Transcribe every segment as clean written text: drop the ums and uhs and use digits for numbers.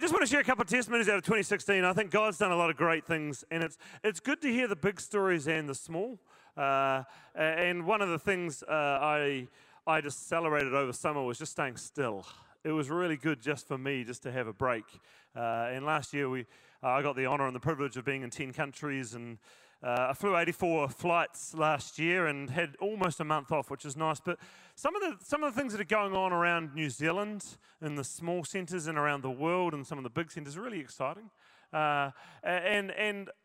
just want to share a couple of testimonies out of 2016. I think God's done a lot of great things, and it's good to hear the big stories and the small. And one of the things I just celebrated over summer was just staying still. It was really good just for me just to have a break. And last year I got the honor and the privilege of being in 10 countries, and I flew 84 flights last year and had almost a month off, which is nice. But some of the things that are going on around New Zealand in the small centres and around the world and some of the big centres are really exciting. You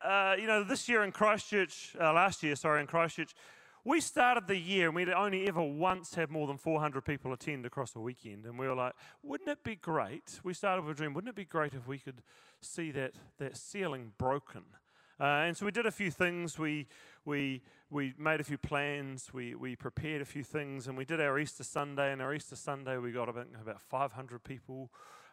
know, this year in Christchurch, last year in Christchurch, we started the year and we'd only ever once had more than 400 people attend across a weekend. And we were like, wouldn't it be great? We started with a dream. Wouldn't it be great if we could see that ceiling broken? And so we did a few things. We made a few plans. We prepared a few things, and we did our Easter Sunday. And our Easter Sunday, we got about 500 people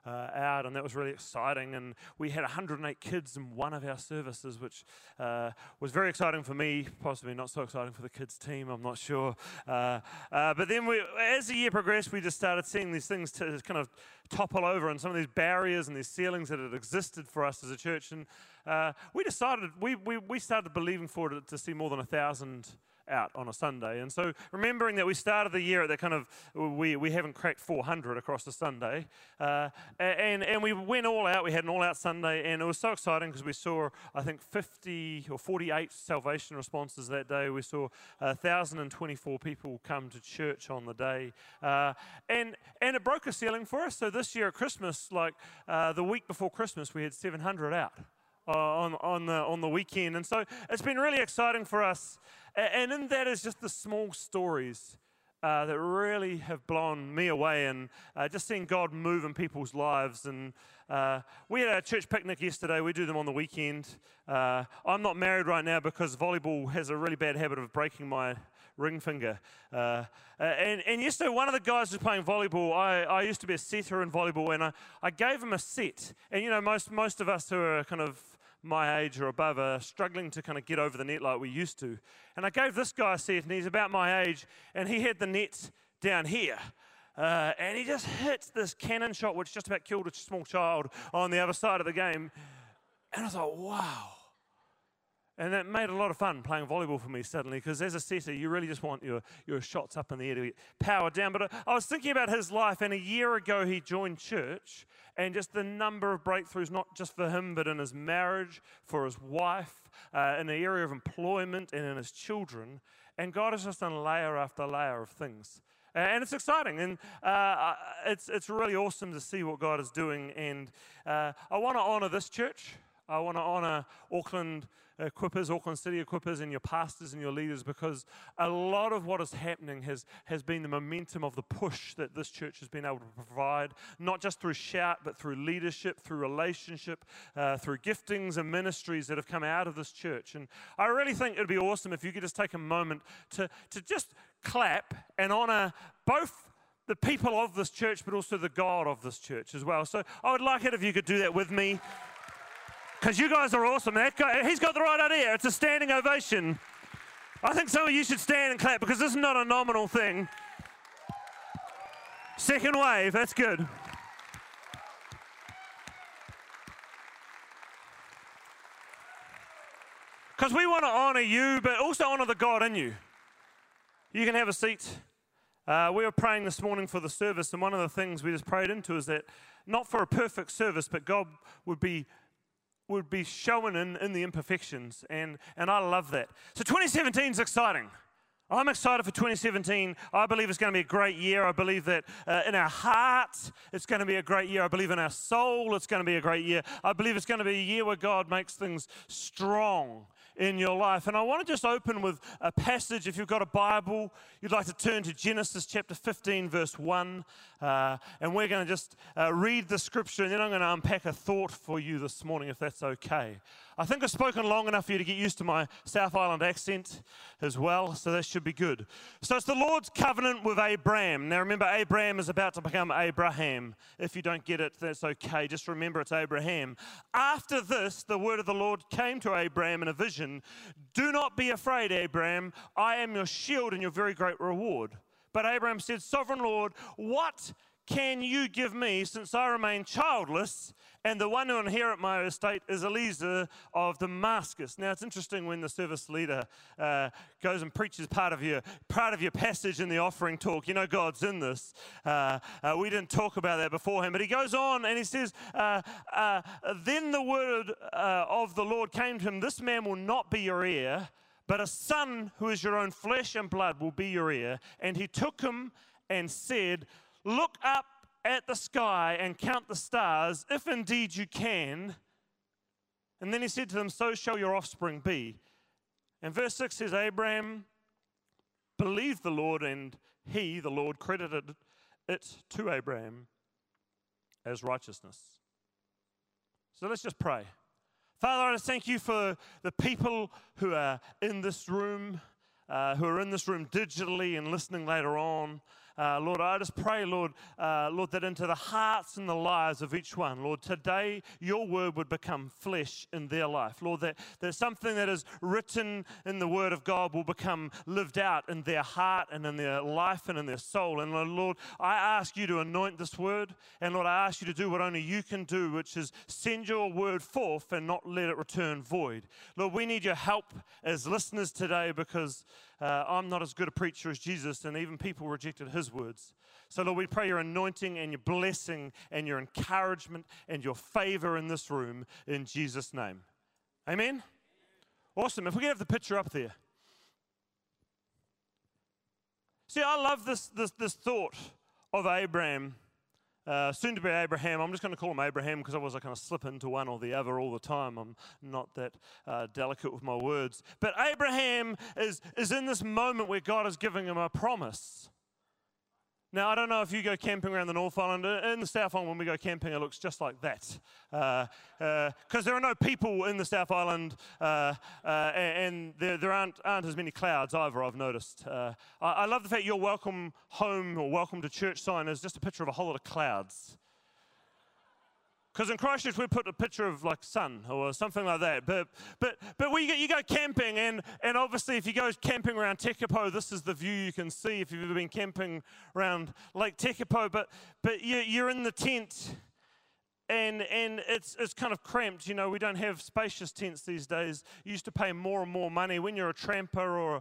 out, and that was really exciting. And we had 108 kids in one of our services, which was very exciting for me. Possibly not so exciting for the kids team. I'm not sure. But then, as the year progressed, we just started seeing these things to kind of topple over, and some of these barriers and these ceilings that had existed for us as a church. And we decided we started believing for it to see more than 1,000 out on a Sunday. And so remembering that we started the year at that kind of, we haven't cracked 400 across the Sunday. And we went all out. We had an all-out Sunday, and it was so exciting because we saw, I think, 50 or 48 salvation responses that day. We saw 1,024 people come to church on the day. And it broke a ceiling for us. So this year at Christmas, like the week before Christmas, we had 700 out on the weekend. And so it's been really exciting for us. And in that is just the small stories that really have blown me away, and just seeing God move in people's lives. And we had our church picnic yesterday. We do them on the weekend. I'm not married right now because volleyball has a really bad habit of breaking my ring finger. And yesterday, one of the guys was playing volleyball. I used to be a setter in volleyball, and I gave him a set. And, you know, most of us who are kind of my age or above are struggling to kind of get over the net like we used to. And I gave this guy a set, and he's about my age, and he had the net down here. And he just hits this cannon shot, which just about killed a small child on the other side of the game. And I was like, wow. And that made a lot of fun playing volleyball for me suddenly, because as a setter, you really just want your shots up in the air to get powered down. But I was thinking about his life, and a year ago he joined church, and just the number of breakthroughs, not just for him, but in his marriage, for his wife, in the area of employment, and in his children. And God has just done layer after layer of things. And it's exciting, and it's really awesome to see what God is doing. And I want to honour this church. I want to honour Auckland Equippers, Auckland City Equippers, and your pastors and your leaders, because a lot of what is happening has been the momentum of the push that this church has been able to provide, not just through Shout, but through leadership, through relationship, through giftings and ministries that have come out of this church. And I really think it would be awesome if you could just take a moment to just clap and honour both the people of this church, but also the God of this church as well. So I would like it if you could do that with me. Because you guys are awesome. That guy, he's got the right idea. It's a standing ovation. I think some of you should stand and clap, because this is not a nominal thing. Second wave, that's good. Because we want to honour you, but also honour the God in you. You can have a seat. We were praying this morning for the service, and one of the things we just prayed into is that not for a perfect service, but God would be shown in the imperfections, and I love that. So 2017 is exciting. I'm excited for 2017. I believe it's going to be a great year. I believe that in our hearts it's going to be a great year. I believe in our soul it's going to be a great year. I believe it's going to be a year where God makes things strong in your life. And I want to just open with a passage. If you've got a Bible, you'd like to turn to Genesis chapter 15, verse 1. And we're going to just read the scripture, and then I'm going to unpack a thought for you this morning, if that's okay. I think I've spoken long enough for you to get used to my South Island accent as well, so that should be good. So it's the Lord's covenant with Abraham. Now remember, Abraham is about to become Abraham. If you don't get it, that's okay. Just remember it's Abraham. After this, the word of the Lord came to Abraham in a vision. Do not be afraid, Abraham. I am your shield and your very great reward. But Abraham said, Sovereign Lord, what can you give me, since I remain childless, and the one who inherit my estate is Eliezer of Damascus. Now, it's interesting when the service leader goes and preaches part of your passage in the offering talk. You know God's in this. We didn't talk about that beforehand. But he goes on and he says, then the word of the Lord came to him, this man will not be your heir, but a son who is your own flesh and blood will be your heir. And he took him and said, look up at the sky and count the stars, if indeed you can. And then he said to them, so shall your offspring be. And verse 6 says, Abraham believed the Lord, and he, the Lord, credited it to Abraham as righteousness. So let's just pray. Father, I just thank you for the people who are in this room, digitally and listening later on. Lord, I just pray, Lord, that into the hearts and the lives of each one, Lord, today your word would become flesh in their life. Lord, that something that is written in the word of God will become lived out in their heart and in their life and in their soul. And Lord, I ask you to anoint this word. And Lord, I ask you to do what only you can do, which is send your word forth and not let it return void. Lord, we need your help as listeners today, because I'm not as good a preacher as Jesus, and even people rejected his words. So, Lord, we pray your anointing and your blessing and your encouragement and your favor in this room in Jesus' name. Amen? Awesome. If we could have the picture up there. See, I love this thought of Abraham, soon to be Abraham. I'm just going to call him Abraham because otherwise I kind of slip into one or the other all the time. I'm not that delicate with my words. But Abraham is in this moment where God is giving him a promise. Now, I don't know if you go camping around the North Island. In the South Island, when we go camping, it looks just like that. Because there are no people in the South Island, and there aren't as many clouds either, I've noticed. I love the fact your welcome home or welcome to church sign is just a picture of a whole lot of clouds. Because in Christchurch, we put a picture of like sun or something like that. But you go camping, and obviously if you go camping around Tekapo, this is the view you can see if you've ever been camping around Lake Tekapo. But you're in the tent, and it's kind of cramped. You know, we don't have spacious tents these days. You used to pay more and more money. When you're a tramper or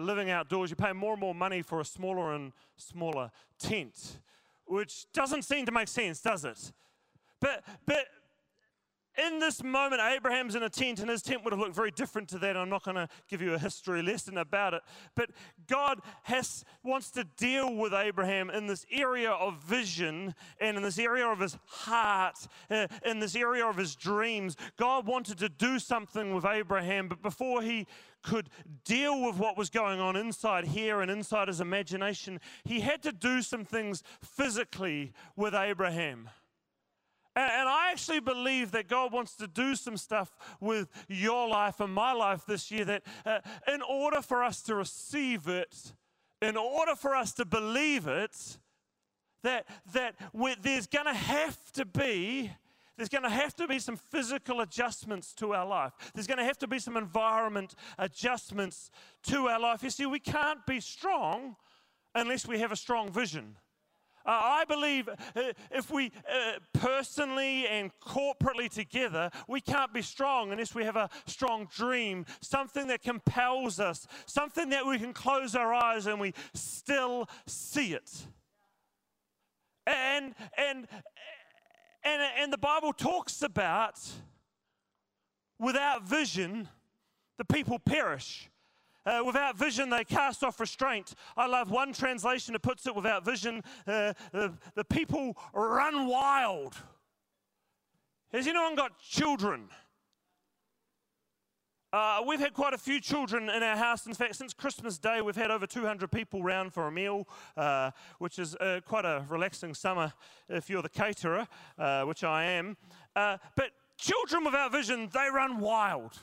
living outdoors, you pay more and more money for a smaller and smaller tent, which doesn't seem to make sense, does it? But in this moment, Abraham's in a tent, and his tent would have looked very different to that. I'm not going to give you a history lesson about it. But God wants to deal with Abraham in this area of vision, and in this area of his heart, in this area of his dreams. God wanted to do something with Abraham, but before he could deal with what was going on inside here and inside his imagination, he had to do some things physically with Abraham. And I actually believe that God wants to do some stuff with your life and my life this year, that in order for us to receive it, in order for us to believe it, there's going to have to be some physical adjustments to our life. There's going to have to be some environment adjustments to our life. You see, we can't be strong unless we have a strong vision. I believe if we personally and corporately together, we can't be strong unless we have a strong dream, something that compels us, something that we can close our eyes and we still see it. And the Bible talks about without vision, the people perish. Without vision, they cast off restraint. I love one translation that puts it, without vision, the people run wild. Has anyone got children? We've had quite a few children in our house. In fact, since Christmas Day, we've had over 200 people round for a meal, which is quite a relaxing summer if you're the caterer, which I am. But children without vision, they run wild.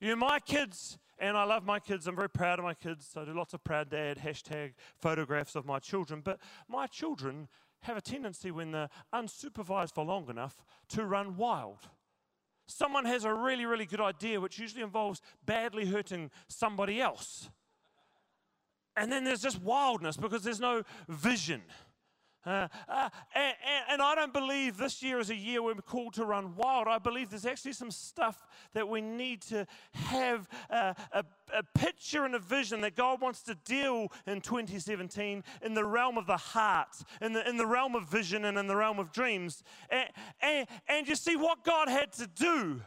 You know, my kids... And I love my kids. I'm very proud of my kids. I do lots of proud dad, hashtag photographs of my children. But my children have a tendency, when they're unsupervised for long enough, to run wild. Someone has a really, really good idea, which usually involves badly hurting somebody else. And then there's just wildness because there's no vision. And I don't believe this year is a year we're called to run wild. I believe there's actually some stuff that we need to have a picture and a vision that God wants to deal in 2017 in the realm of the heart, in the realm of vision and in the realm of dreams. And you see what God had to do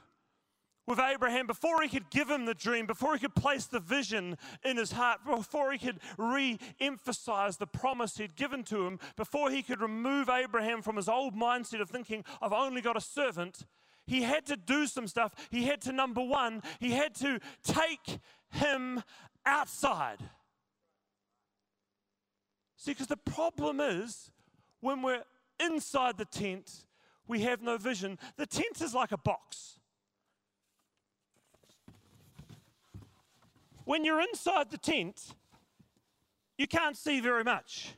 with Abraham, before he could give him the dream, before he could place the vision in his heart, before he could re-emphasize the promise he'd given to him, before he could remove Abraham from his old mindset of thinking, I've only got a servant, he had to do some stuff. He had to, number one, he had to take him outside. See, because the problem is when we're inside the tent, we have no vision. The tent is like a box. When you're inside the tent, you can't see very much.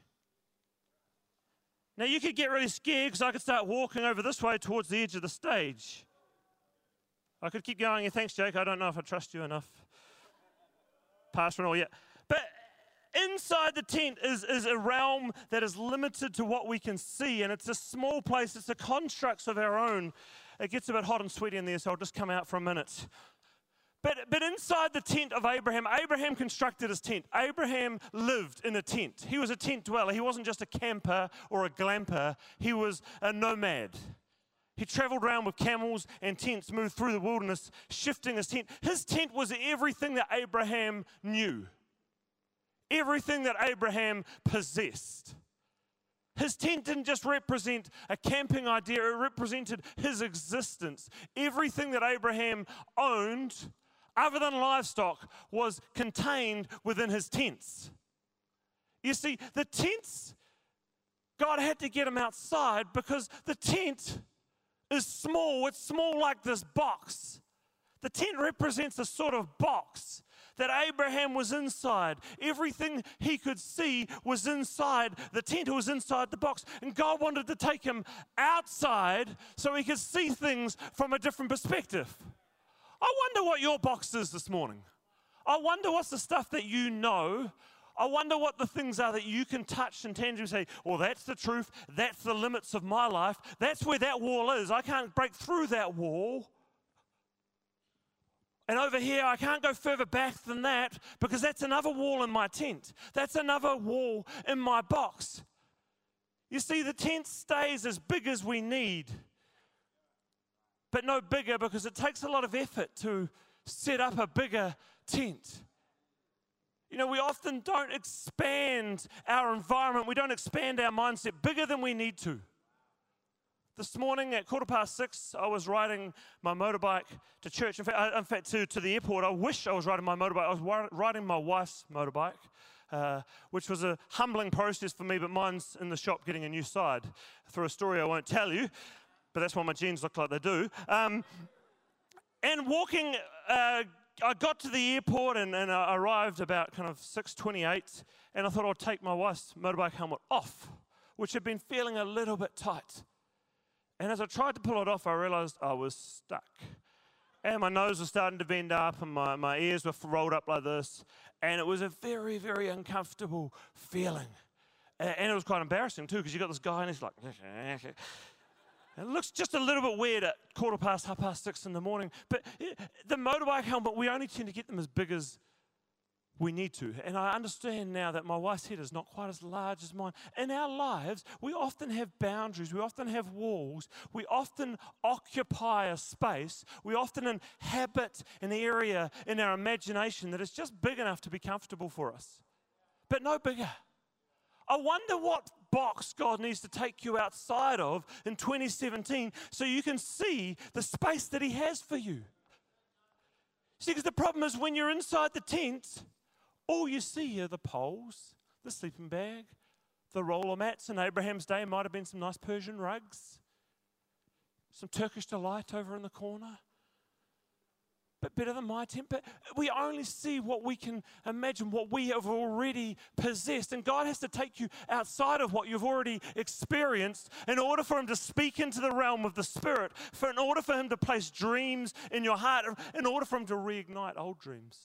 Now, you could get really scared because I could start walking over this way towards the edge of the stage. I could keep going, thanks, Jake, I don't know if I trust you enough. Pastor and all, yeah. But inside the tent is a realm that is limited to what we can see, and it's a small place. It's the constructs of our own. It gets a bit hot and sweaty in there, so I'll just come out for a minute. But inside the tent of Abraham, Abraham constructed his tent. Abraham lived in a tent. He was a tent dweller. He wasn't just a camper or a glamper. He was a nomad. He traveled around with camels and tents, moved through the wilderness, shifting his tent. His tent was everything that Abraham knew, everything that Abraham possessed. His tent didn't just represent a camping idea. It represented his existence. Everything that Abraham owned, other than livestock, was contained within his tents. You see, the tents, God had to get him outside because the tent is small. It's small like this box. The tent represents a sort of box that Abraham was inside. Everything he could see was inside the tent, was inside the box. And God wanted to take him outside so he could see things from a different perspective. I wonder what your box is this morning. I wonder what's the stuff that you know. I wonder what the things are that you can touch and tangibly say, well, that's the truth. That's the limits of my life. That's where that wall is. I can't break through that wall. And over here, I can't go further back than that because that's another wall in my tent. That's another wall in my box. You see, the tent stays as big as we need, but no bigger, because it takes a lot of effort to set up a bigger tent. You know, we often don't expand our environment. We don't expand our mindset bigger than we need to. This morning at 6:15, I was riding my motorbike to church. In fact, to the airport. I wish I was riding my motorbike. I was riding my wife's motorbike, which was a humbling process for me, but mine's in the shop getting a new side through a story I won't tell you, but that's why my jeans look like they do. And walking, I got to the airport and I arrived about kind of 6:28, and I thought I'll take my wife's motorbike helmet off, which had been feeling a little bit tight. And as I tried to pull it off, I realized I was stuck. And my nose was starting to bend up and my ears were rolled up like this. And it was a very, very uncomfortable feeling. And it was quite embarrassing too, because you got this guy and he's like, it looks just a little bit weird at 6:15 in the morning. But the motorbike helmet, we only tend to get them as big as we need to. And I understand now that my wife's head is not quite as large as mine. In our lives, we often have boundaries. We often have walls. We often occupy a space. We often inhabit an area in our imagination that is just big enough to be comfortable for us, but no bigger. I wonder what box God needs to take you outside of in 2017 so you can see the space that he has for you. See, because the problem is when you're inside the tent, all you see are the poles, the sleeping bag, the roller mats. In Abraham's day, might have been some nice Persian rugs, some Turkish delight over in the corner, but better than my tent. But we only see what we can imagine, what we have already possessed. And God has to take you outside of what you've already experienced in order for him to speak into the realm of the Spirit, in order for him to place dreams in your heart, in order for him to reignite old dreams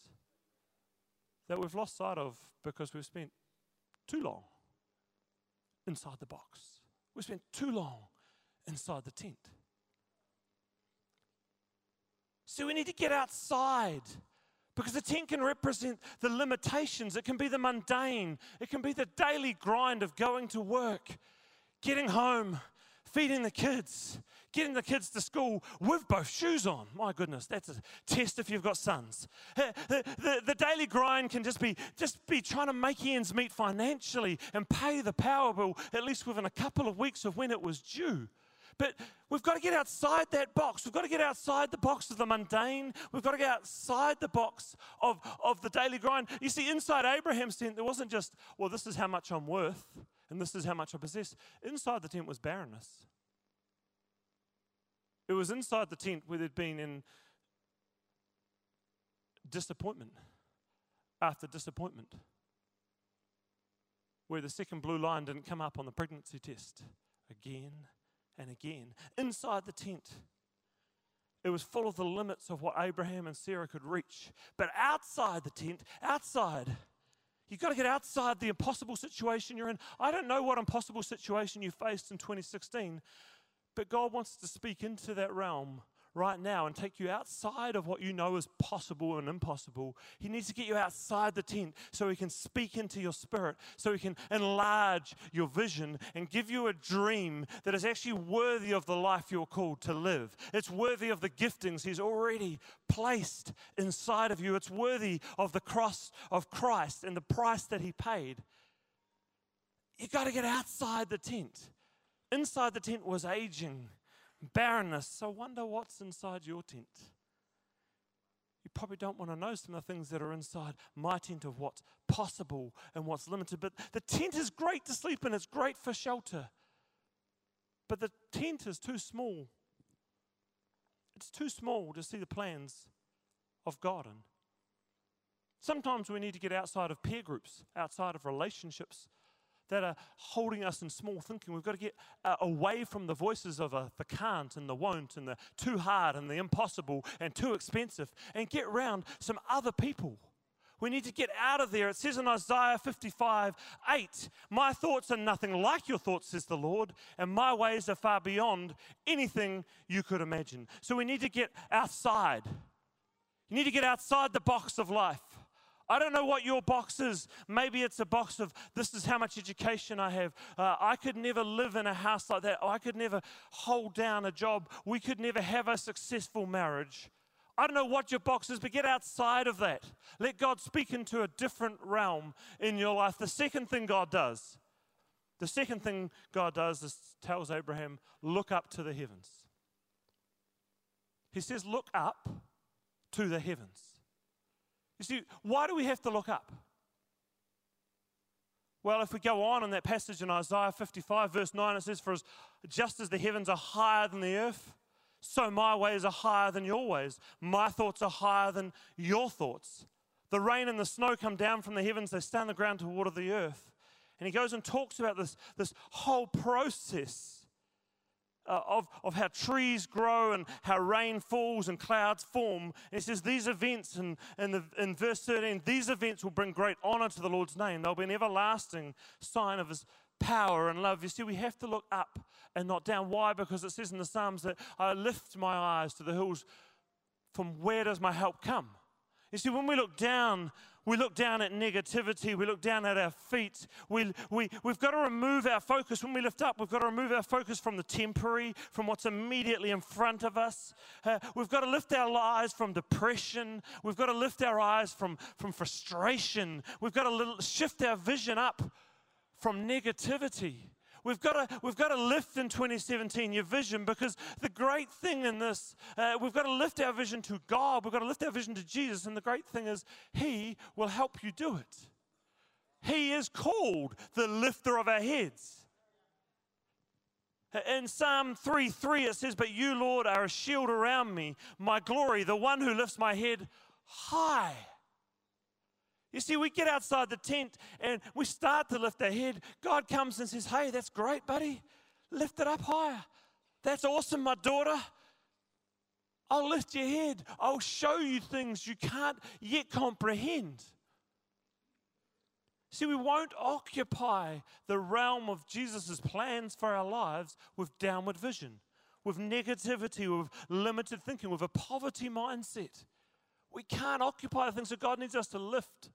that we've lost sight of because we've spent too long inside the box. We spent too long inside the tent. So we need to get outside, because the tent can represent the limitations. It can be the mundane. It can be the daily grind of going to work, getting home, feeding the kids, getting the kids to school with both shoes on. My goodness, that's a test if you've got sons. The daily grind can just be trying to make ends meet financially and pay the power bill at least within a couple of weeks of when it was due. But we've got to get outside that box. We've got to get outside the box of the mundane. We've got to get outside the box of the daily grind. You see, inside Abraham's tent, there wasn't just, well, this is how much I'm worth and this is how much I possess. Inside the tent was barrenness. It was inside the tent where there'd been in disappointment after disappointment, where the second blue line didn't come up on the pregnancy test again and again. Inside the tent, it was full of the limits of what Abraham and Sarah could reach. But outside the tent, outside, you've got to get outside the impossible situation you're in. I don't know what impossible situation you faced in 2016, but God wants to speak into that realm right now and take you outside of what you know is possible and impossible. He needs to get you outside the tent so He can speak into your spirit, so He can enlarge your vision and give you a dream that is actually worthy of the life you're called to live. It's worthy of the giftings He's already placed inside of you. It's worthy of the cross of Christ and the price that He paid. You've got to get outside the tent. Inside the tent was aging, barrenness. So wonder what's inside your tent. You probably don't want to know some of the things that are inside my tent of what's possible and what's limited. But the tent is great to sleep in. It's great for shelter. But the tent is too small. It's too small to see the plans of God in. Sometimes we need to get outside of peer groups, outside of relationships that are holding us in small thinking. We've got to get away from the voices of the can't and the won't and the too hard and the impossible and too expensive, and get around some other people. We need to get out of there. It says in Isaiah 55:8, "My thoughts are nothing like your thoughts, says the Lord, and my ways are far beyond anything you could imagine." So we need to get outside. You need to get outside the box of life. I don't know what your box is. Maybe it's a box of, this is how much education I have. I could never live in a house like that. I could never hold down a job. We could never have a successful marriage. I don't know what your box is, but get outside of that. Let God speak into a different realm in your life. The second thing God does is tells Abraham, look up to the heavens. He says, look up to the heavens. You see, why do we have to look up? Well, if we go on in that passage in Isaiah 55, verse 9, it says, "For just as the heavens are higher than the earth, so my ways are higher than your ways. My thoughts are higher than your thoughts. The rain and the snow come down from the heavens, they stand on the ground to water the earth." And he goes and talks about this whole process of how trees grow and how rain falls and clouds form. And it says these events, in verse 13, these events will bring great honor to the Lord's name. They'll be an everlasting sign of His power and love. You see, we have to look up and not down. Why? Because it says in the Psalms that I lift my eyes to the hills. From where does my help come? You see, when we look down at negativity, we look down at our feet. We've got to remove our focus. When we lift up, we've got to remove our focus from the temporary, from what's immediately in front of us. We've got to lift our eyes from depression. We've got to lift our eyes from frustration. We've got to shift our vision up from negativity. We've got to lift in 2017 your vision, because the great thing in this, we've got to lift our vision to God. We've got to lift our vision to Jesus. And the great thing is He will help you do it. He is called the lifter of our heads. In Psalm 3:3 it says, "But you, Lord, are a shield around me, my glory, the one who lifts my head high." You see, we get outside the tent and we start to lift our head. God comes and says, "Hey, that's great, buddy. Lift it up higher. That's awesome, my daughter. I'll lift your head. I'll show you things you can't yet comprehend." See, we won't occupy the realm of Jesus' plans for our lives with downward vision, with negativity, with limited thinking, with a poverty mindset. We can't occupy the things that God needs us to lift.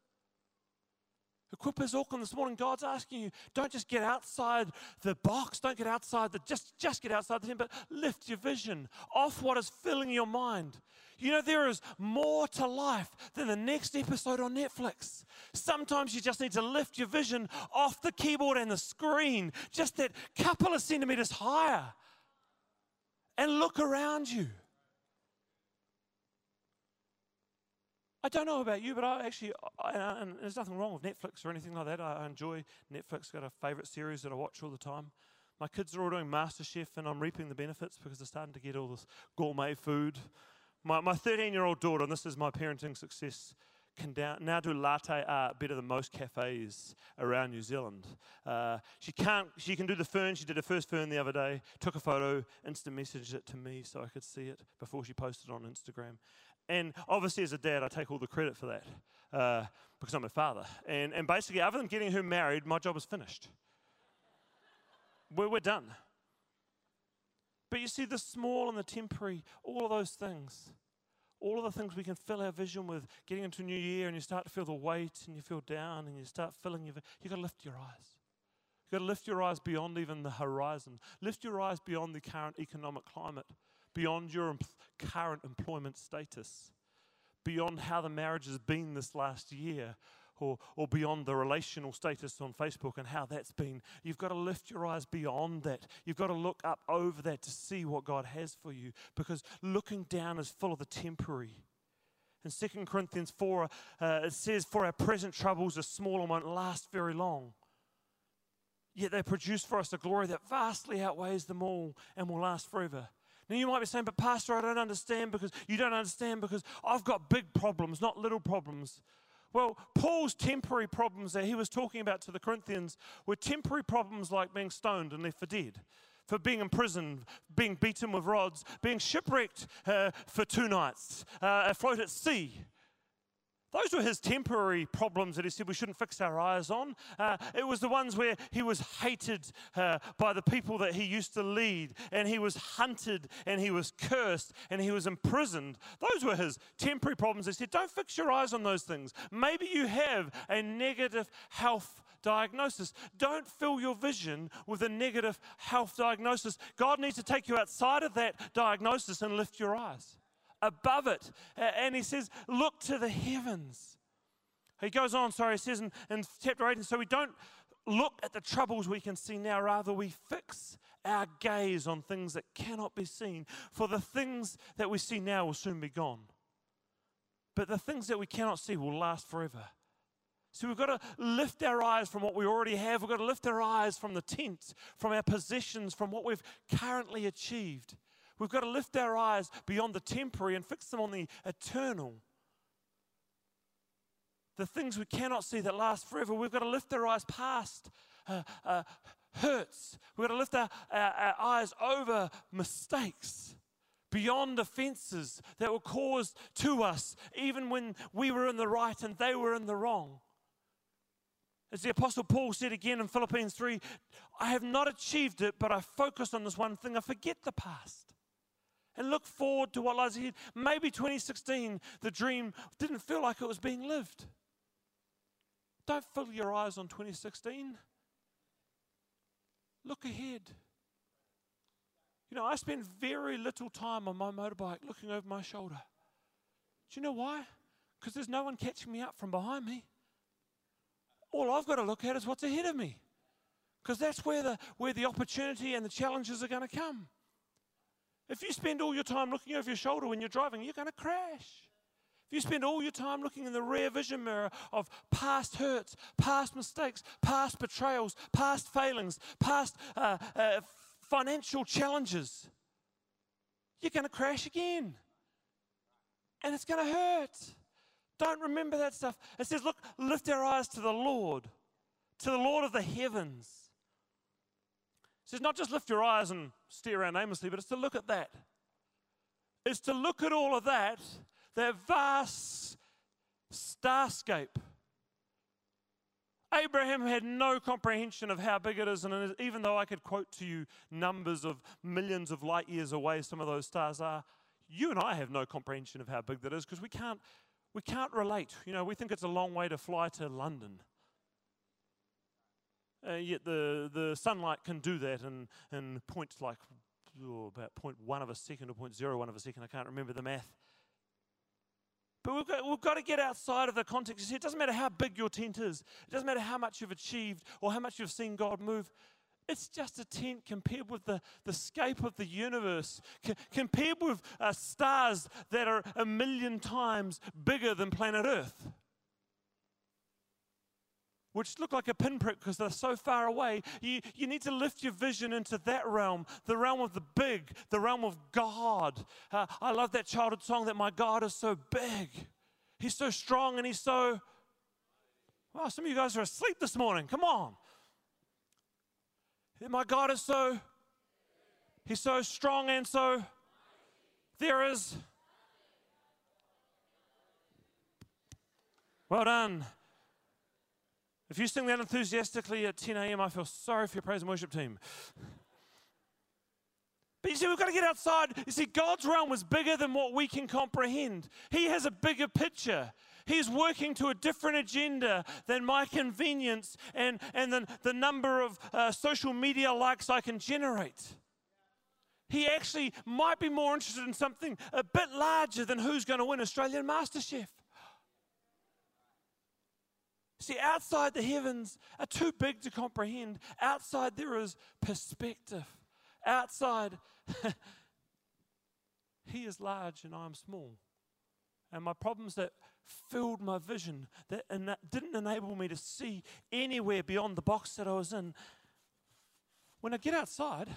Equippers Auckland this morning, God's asking you, don't just get outside the box, don't get outside the, just get outside the tent, but lift your vision off what is filling your mind. You know, there is more to life than the next episode on Netflix. Sometimes you just need to lift your vision off the keyboard and the screen, just that couple of centimeters higher, and look around you. I don't know about you, but and there's nothing wrong with Netflix or anything like that. I enjoy Netflix. I've got a favourite series that I watch all the time. My kids are all doing MasterChef, and I'm reaping the benefits because they're starting to get all this gourmet food. My 13-year-old daughter, and this is my parenting success, can now do latte art better than most cafes around New Zealand. She can do the fern. She did her first fern the other day, took a photo, instant messaged it to me so I could see it before she posted it on Instagram. And obviously, as a dad, I take all the credit for that because I'm a father. And basically, other than getting her married, my job is finished. We're done. But you see, the small and the temporary, all of those things, all of the things we can fill our vision with, getting into a new year and you start to feel the weight and you feel down and you start filling your vision. You've got to lift your eyes. You've got to lift your eyes beyond even the horizon. Lift your eyes beyond the current economic climate, beyond your current employment status, beyond how the marriage has been this last year, or beyond the relational status on Facebook and how that's been. You've got to lift your eyes beyond that. You've got to look up over that to see what God has for you, because looking down is full of the temporary. In 2 Corinthians 4, it says, "For our present troubles are small and won't last very long. Yet they produce for us a glory that vastly outweighs them all and will last forever." Now you might be saying, "But Pastor, I don't understand because you don't understand because I've got big problems, not little problems." Well, Paul's temporary problems that he was talking about to the Corinthians were temporary problems like being stoned and left for dead, for being imprisoned, being beaten with rods, being shipwrecked for 2 nights, afloat at sea. Those were his temporary problems that he said we shouldn't fix our eyes on. It was the ones where he was hated by the people that he used to lead, and he was hunted, and he was cursed, and he was imprisoned. Those were his temporary problems. He said, don't fix your eyes on those things. Maybe you have a negative health diagnosis. Don't fill your vision with a negative health diagnosis. God needs to take you outside of that diagnosis and lift your eyes above it. And he says, look to the heavens. He goes on, he says in chapter 18, so we don't look at the troubles we can see now, rather we fix our gaze on things that cannot be seen, for the things that we see now will soon be gone. But the things that we cannot see will last forever. So we've got to lift our eyes from what we already have. We've got to lift our eyes from the tent, from our possessions, from what we've currently achieved. We've got to lift our eyes beyond the temporary and fix them on the eternal. The things we cannot see that last forever, we've got to lift our eyes past hurts. We've got to lift our eyes over mistakes, beyond offenses that were caused to us, even when we were in the right and they were in the wrong. As the Apostle Paul said again in Philippians 3, I have not achieved it, but I focused on this one thing. I forget the past and look forward to what lies ahead. Maybe 2016, the dream didn't feel like it was being lived. Don't fill your eyes on 2016. Look ahead. You know, I spend very little time on my motorbike looking over my shoulder. Do you know why? Because there's no one catching me up from behind me. All I've got to look at is what's ahead of me, because that's where the opportunity and the challenges are going to come. If you spend all your time looking over your shoulder when you're driving, you're going to crash. If you spend all your time looking in the rear vision mirror of past hurts, past mistakes, past betrayals, past failings, past financial challenges, you're going to crash again. And it's going to hurt. Don't remember that stuff. It says, look, lift our eyes to the Lord of the heavens. It says not just lift your eyes and stare around aimlessly, but it's to look at that. It's to look at all of that, that vast starscape. Abraham had no comprehension of how big it is, and even though I could quote to you numbers of millions of light years away, some of those stars are, you and I have no comprehension of how big that is because we can't relate. You know, we think it's a long way to fly to London. Yet the sunlight can do that in points like about 0.1 of a second or 0.01 of a second. I can't remember the math. But we've got to get outside of the context. You see, it doesn't matter how big your tent is. It doesn't matter how much you've achieved or how much you've seen God move. It's just a tent compared with the scope of the universe, compared with stars that are a million times bigger than planet Earth, which look like a pinprick because they're so far away. You need to lift your vision into that realm, the realm of the big, the realm of God. I love that childhood song that my God is so big. He's so strong and he's so... Wow, some of you guys are asleep this morning. Come on. My God is so... He's so strong and so... There is... Well done. If you sing that enthusiastically at 10 a.m., I feel sorry for your praise and worship team. But you see, we've got to get outside. You see, God's realm is bigger than what we can comprehend. He has a bigger picture. He's working to a different agenda than my convenience and then the number of social media likes I can generate. He actually might be more interested in something a bit larger than who's going to win Australian MasterChef. See, outside the heavens are too big to comprehend. Outside there is perspective. Outside, he is large and I'm small. And my problems that filled my vision, that didn't enable me to see anywhere beyond the box that I was in. When I get outside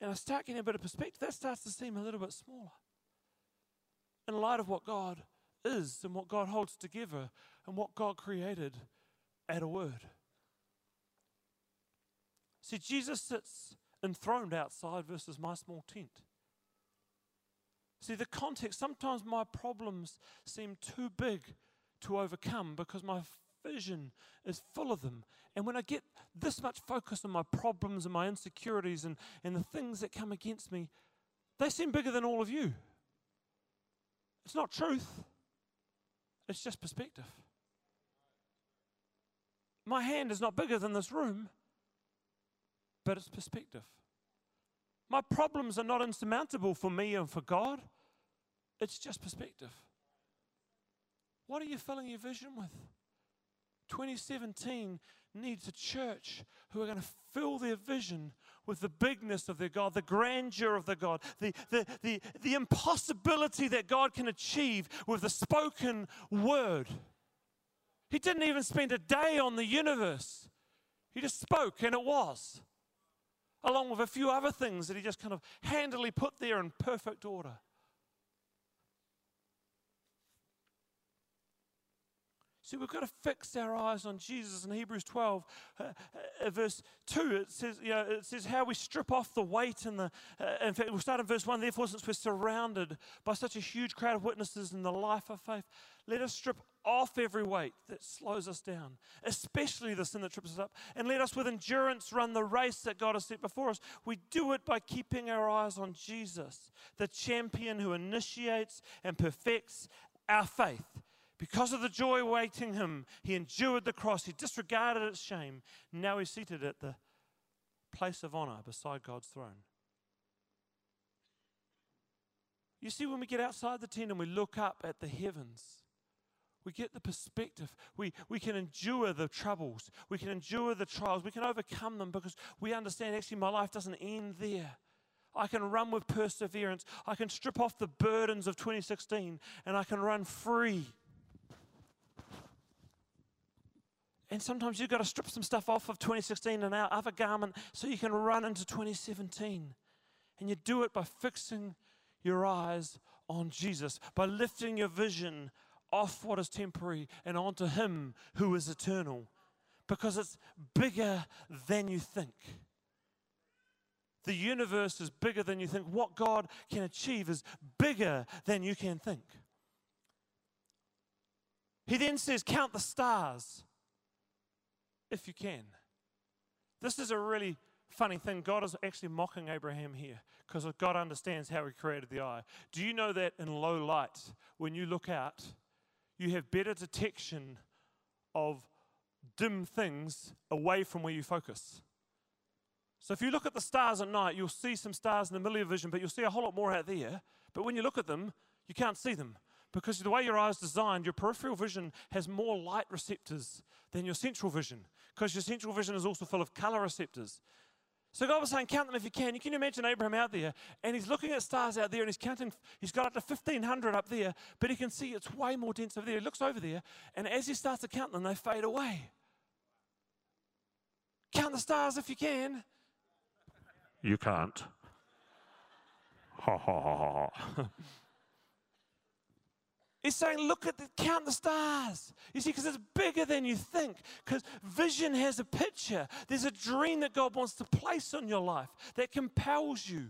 and I start getting a bit of perspective, that starts to seem a little bit smaller. In light of what God is and what God holds together and what God created at a word. See, Jesus sits enthroned outside versus my small tent. See, the context, sometimes my problems seem too big to overcome because my vision is full of them. And when I get this much focus on my problems and my insecurities and the things that come against me, they seem bigger than all of you. It's not truth. It's just perspective. My hand is not bigger than this room, but it's perspective. My problems are not insurmountable for me and for God. It's just perspective. What are you filling your vision with? 2017 needs a church who are going to fill their vision with the bigness of their God, the grandeur of the God, the impossibility that God can achieve with the spoken word. He didn't even spend a day on the universe. He just spoke and it was, along with a few other things that he just kind of handily put there in perfect order. See, we've got to fix our eyes on Jesus. In Hebrews 12, verse 2, it says, you know, it says how we strip off the weight and the... in fact, we'll start in verse 1. Therefore, since we're surrounded by such a huge crowd of witnesses in the life of faith, let us strip off every weight that slows us down, especially the sin that trips us up, and let us with endurance run the race that God has set before us. We do it by keeping our eyes on Jesus, the champion who initiates and perfects our faith. Because of the joy awaiting him, he endured the cross. He disregarded its shame. Now he's seated at the place of honor beside God's throne. You see, when we get outside the tent and we look up at the heavens, we get the perspective. We can endure the troubles. We can endure the trials. We can overcome them because we understand actually my life doesn't end there. I can run with perseverance. I can strip off the burdens of 2016 and I can run free. And sometimes you've got to strip some stuff off of 2016 and our other garment so you can run into 2017. And you do it by fixing your eyes on Jesus, by lifting your vision off what is temporary and onto him who is eternal. Because it's bigger than you think. The universe is bigger than you think. What God can achieve is bigger than you can think. He then says, count the stars. if you can. This is a really funny thing. God is actually mocking Abraham here because God understands how he created the eye. Do you know that in low light, when you look out, you have better detection of dim things away from where you focus? So if you look at the stars at night, you'll see some stars in the middle of your vision, but you'll see a whole lot more out there. But when you look at them, you can't see them because the way your eye is designed, your peripheral vision has more light receptors than your central vision because your central vision is also full of color receptors. So God was saying, count them if you can. You can imagine Abraham out there, and he's looking at stars out there, and he's counting. He's got up to 1,500 up there, but he can see it's way more dense over there. He looks over there, and as he starts to count them, they fade away. Count the stars if you can. You can't. Ha, ha, ha, ha. He's saying, look at the, count the stars. You see, because it's bigger than you think. Because vision has a picture. There's a dream that God wants to place on your life that compels you.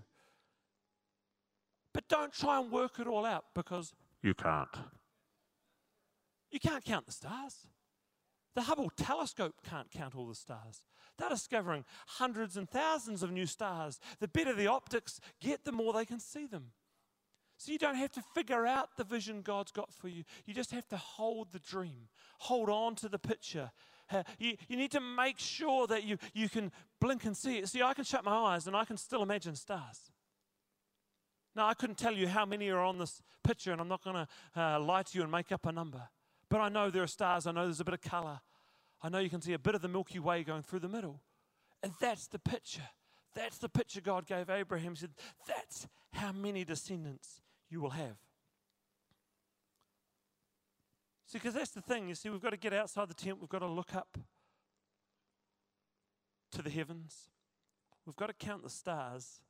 But don't try and work it all out because you can't. You can't count the stars. The Hubble telescope can't count all the stars. They're discovering hundreds and thousands of new stars. The better the optics get, the more they can see them. So you don't have to figure out the vision God's got for you. You just have to hold the dream. Hold on to the picture. You need to make sure that you can blink and see it. See, I can shut my eyes and I can still imagine stars. Now, I couldn't tell you how many are on this picture, and I'm not going to lie to you and make up a number. But I know there are stars. I know there's a bit of color. I know you can see a bit of the Milky Way going through the middle. And that's the picture. That's the picture God gave Abraham. He said, that's how many descendants you will have. See, because that's the thing. You see, we've got to get outside the tent. We've got to look up to the heavens. We've got to count the stars.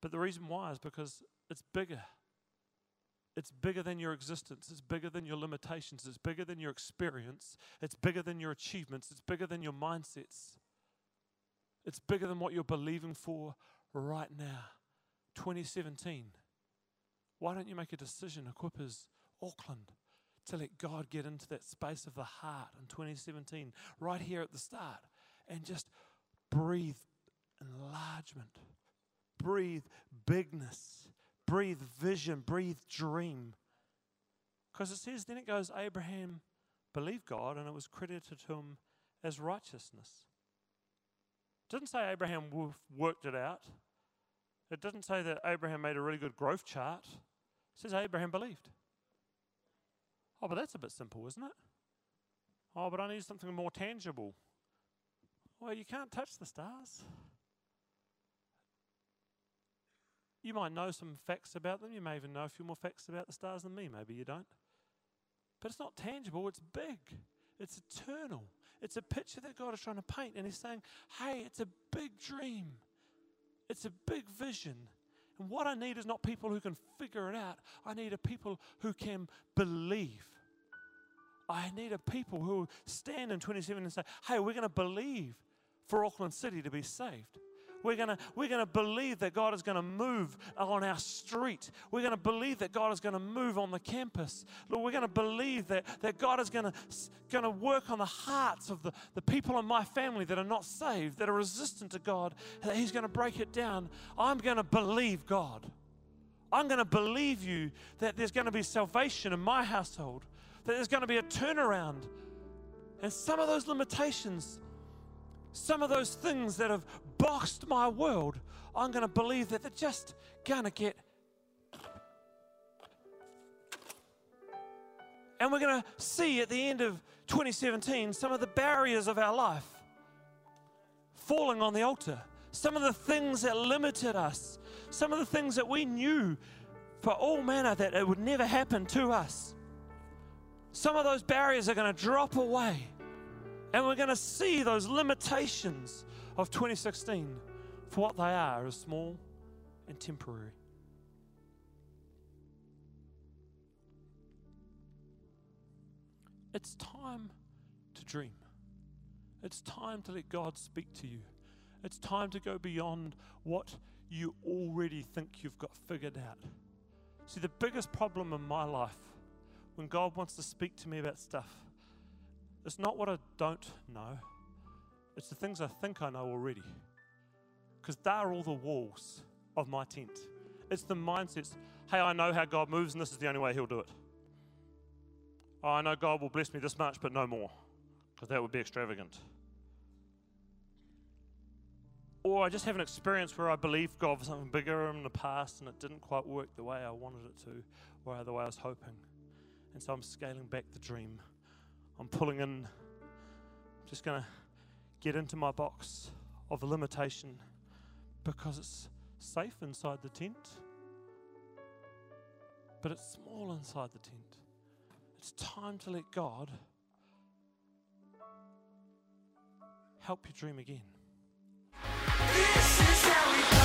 But the reason why is because it's bigger. It's bigger than your existence. It's bigger than your limitations. It's bigger than your experience. It's bigger than your achievements. It's bigger than your mindsets. It's bigger than what you're believing for right now. 2017. Why don't you make a decision, Equippers Auckland, to let God get into that space of the heart in 2017, right here at the start, and just breathe enlargement, breathe bigness, breathe vision, breathe dream. Because it says, then it goes, Abraham believed God, and it was credited to him as righteousness. It doesn't say Abraham worked it out. It doesn't say that Abraham made a really good growth chart. It says Abraham believed. Oh, but that's a bit simple, isn't it? Oh, but I need something more tangible. Well, you can't touch the stars. You might know some facts about them. You may even know a few more facts about the stars than me. Maybe you don't. But it's not tangible. It's big. It's eternal. It's a picture that God is trying to paint. And he's saying, hey, it's a big dream. It's a big vision. And what I need is not people who can figure it out. I need a people who can believe. I need a people who stand in 27 and say, hey, we're going to believe for Auckland City to be saved. We're going to believe that God is going to move on our street. We're going to believe that God is going to move on the campus. Lord, we're going to believe that God is going to work on the hearts of the people in my family that are not saved, that are resistant to God, that he's going to break it down. I'm going to believe God. I'm going to believe you that there's going to be salvation in my household, that there's going to be a turnaround. And some of those limitations, some of those things that have boxed my world, I'm going to believe that they're just going to get. And we're going to see at the end of 2017 some of the barriers of our life falling on the altar. Some of the things that limited us. Some of the things that we knew for all manner that it would never happen to us. Some of those barriers are going to drop away. And we're going to see those limitations of 2016 for what they are, as small and temporary. It's time to dream. It's time to let God speak to you. It's time to go beyond what you already think you've got figured out. See, the biggest problem in my life, when God wants to speak to me about stuff, It's not what I don't know. It's the things I think I know already. Because they're all the walls of my tent. It's the mindsets. Hey, I know how God moves and this is the only way he'll do it. Oh, I know God will bless me this much, but no more. Because that would be extravagant. Or I just have an experience where I believed God for something bigger in the past and it didn't quite work the way I wanted it to or the way I was hoping. And so I'm scaling back the dream. I'm pulling in, just going to get into my box of limitation because it's safe inside the tent, but it's small inside the tent. It's time to let God help you dream again. This is how we